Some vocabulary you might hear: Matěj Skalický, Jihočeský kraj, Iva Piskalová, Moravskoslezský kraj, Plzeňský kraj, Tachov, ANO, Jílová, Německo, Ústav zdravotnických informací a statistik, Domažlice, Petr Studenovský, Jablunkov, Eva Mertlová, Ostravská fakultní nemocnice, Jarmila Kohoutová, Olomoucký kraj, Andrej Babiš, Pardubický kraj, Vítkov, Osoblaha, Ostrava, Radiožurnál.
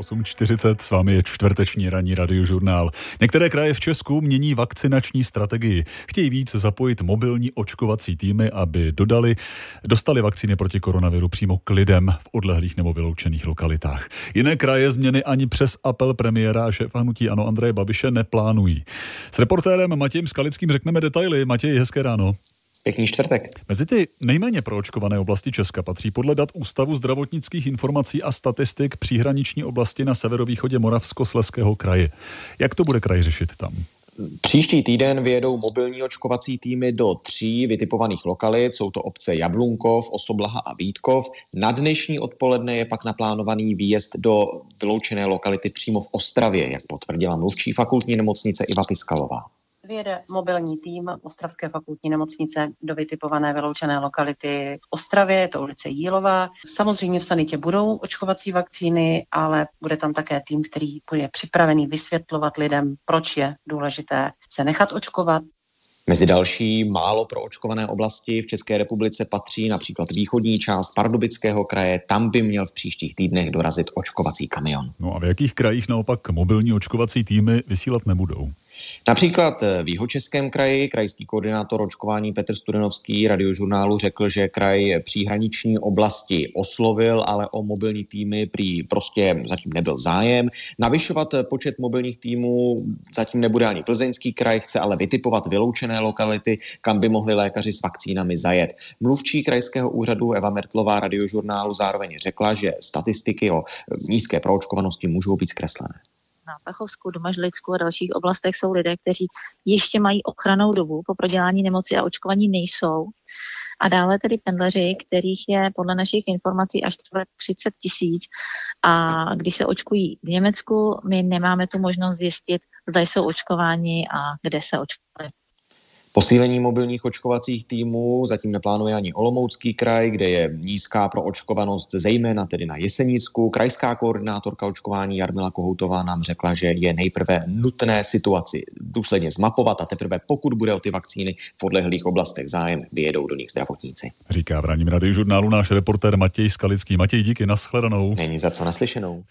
8.40, s vámi je čtvrteční ranní Radiožurnál. Některé kraje v Česku mění vakcinační strategii. Chtějí víc zapojit mobilní očkovací týmy, aby dostali vakcíny proti koronaviru přímo k lidem v odlehlých nebo vyloučených lokalitách. Jiné kraje změny ani přes apel premiéra a šéfa hnutí ANO Andreje Babiše neplánují. S reportérem Matějem Skalickým řekneme detaily. Matěj, hezké ráno. Pěkný čtvrtek. Mezi ty nejméně proočkované oblasti Česka patří podle dat Ústavu zdravotnických informací a statistik příhraniční oblasti na severovýchodě Moravskoslezského kraje. Jak to bude kraj řešit tam? Příští týden vyjedou mobilní očkovací týmy do 3 vytipovaných lokalit, jsou to obce Jablunkov, Osoblaha a Vítkov. Na dnešní odpoledne je pak naplánovaný výjezd do vyloučené lokality přímo v Ostravě, jak potvrdila mluvčí fakultní nemocnice Iva Piskalová. Vyjede mobilní tým Ostravské fakultní nemocnice do vytipované vyloučené lokality v Ostravě, je to ulice Jílová. Samozřejmě v sanitě budou očkovací vakcíny, ale bude tam také tým, který bude připravený vysvětlovat lidem, proč je důležité se nechat očkovat. Mezi další málo proočkované oblasti v České republice patří například východní část Pardubického kraje. Tam by měl v příštích týdnech dorazit očkovací kamion. No a v jakých krajích naopak mobilní očkovací týmy vysílat nebudou? Například v Jihočeském kraji krajský koordinátor očkování Petr Studenovský Radiožurnálu řekl, že kraj příhraniční oblasti oslovil, ale o mobilní týmy prý prostě zatím nebyl zájem. Navyšovat počet mobilních týmů zatím nebude ani Plzeňský kraj, chce ale vytipovat vyloučené lokality, kam by mohli lékaři s vakcínami zajet. Mluvčí krajského úřadu Eva Mertlová Radiožurnálu zároveň řekla, že statistiky o nízké proočkovanosti můžou být zkreslené. Na Tachovsku, Domažlicku a dalších oblastech jsou lidé, kteří ještě mají ochrannou dobu, po prodělání nemoci a očkovaní nejsou. A dále tedy pendleři, kterých je podle našich informací až 30 000. A když se očkují v Německu, my nemáme tu možnost zjistit, zda jsou očkováni a kde se očkovali. Posílení mobilních očkovacích týmů zatím neplánuje ani Olomoucký kraj, kde je nízká proočkovanost, zejména tedy na Jesenicku. Krajská koordinátorka očkování Jarmila Kohoutová nám řekla, že je nejprve nutné situaci důsledně zmapovat a teprve pokud bude o ty vakcíny v odlehlých oblastech zájem, vyjedou do nich zdravotníci. Říká v ranním Radiožurnálu náš reportér Matěj Skalický. Matěj, díky, nashledanou. Není za co, naslyšenou.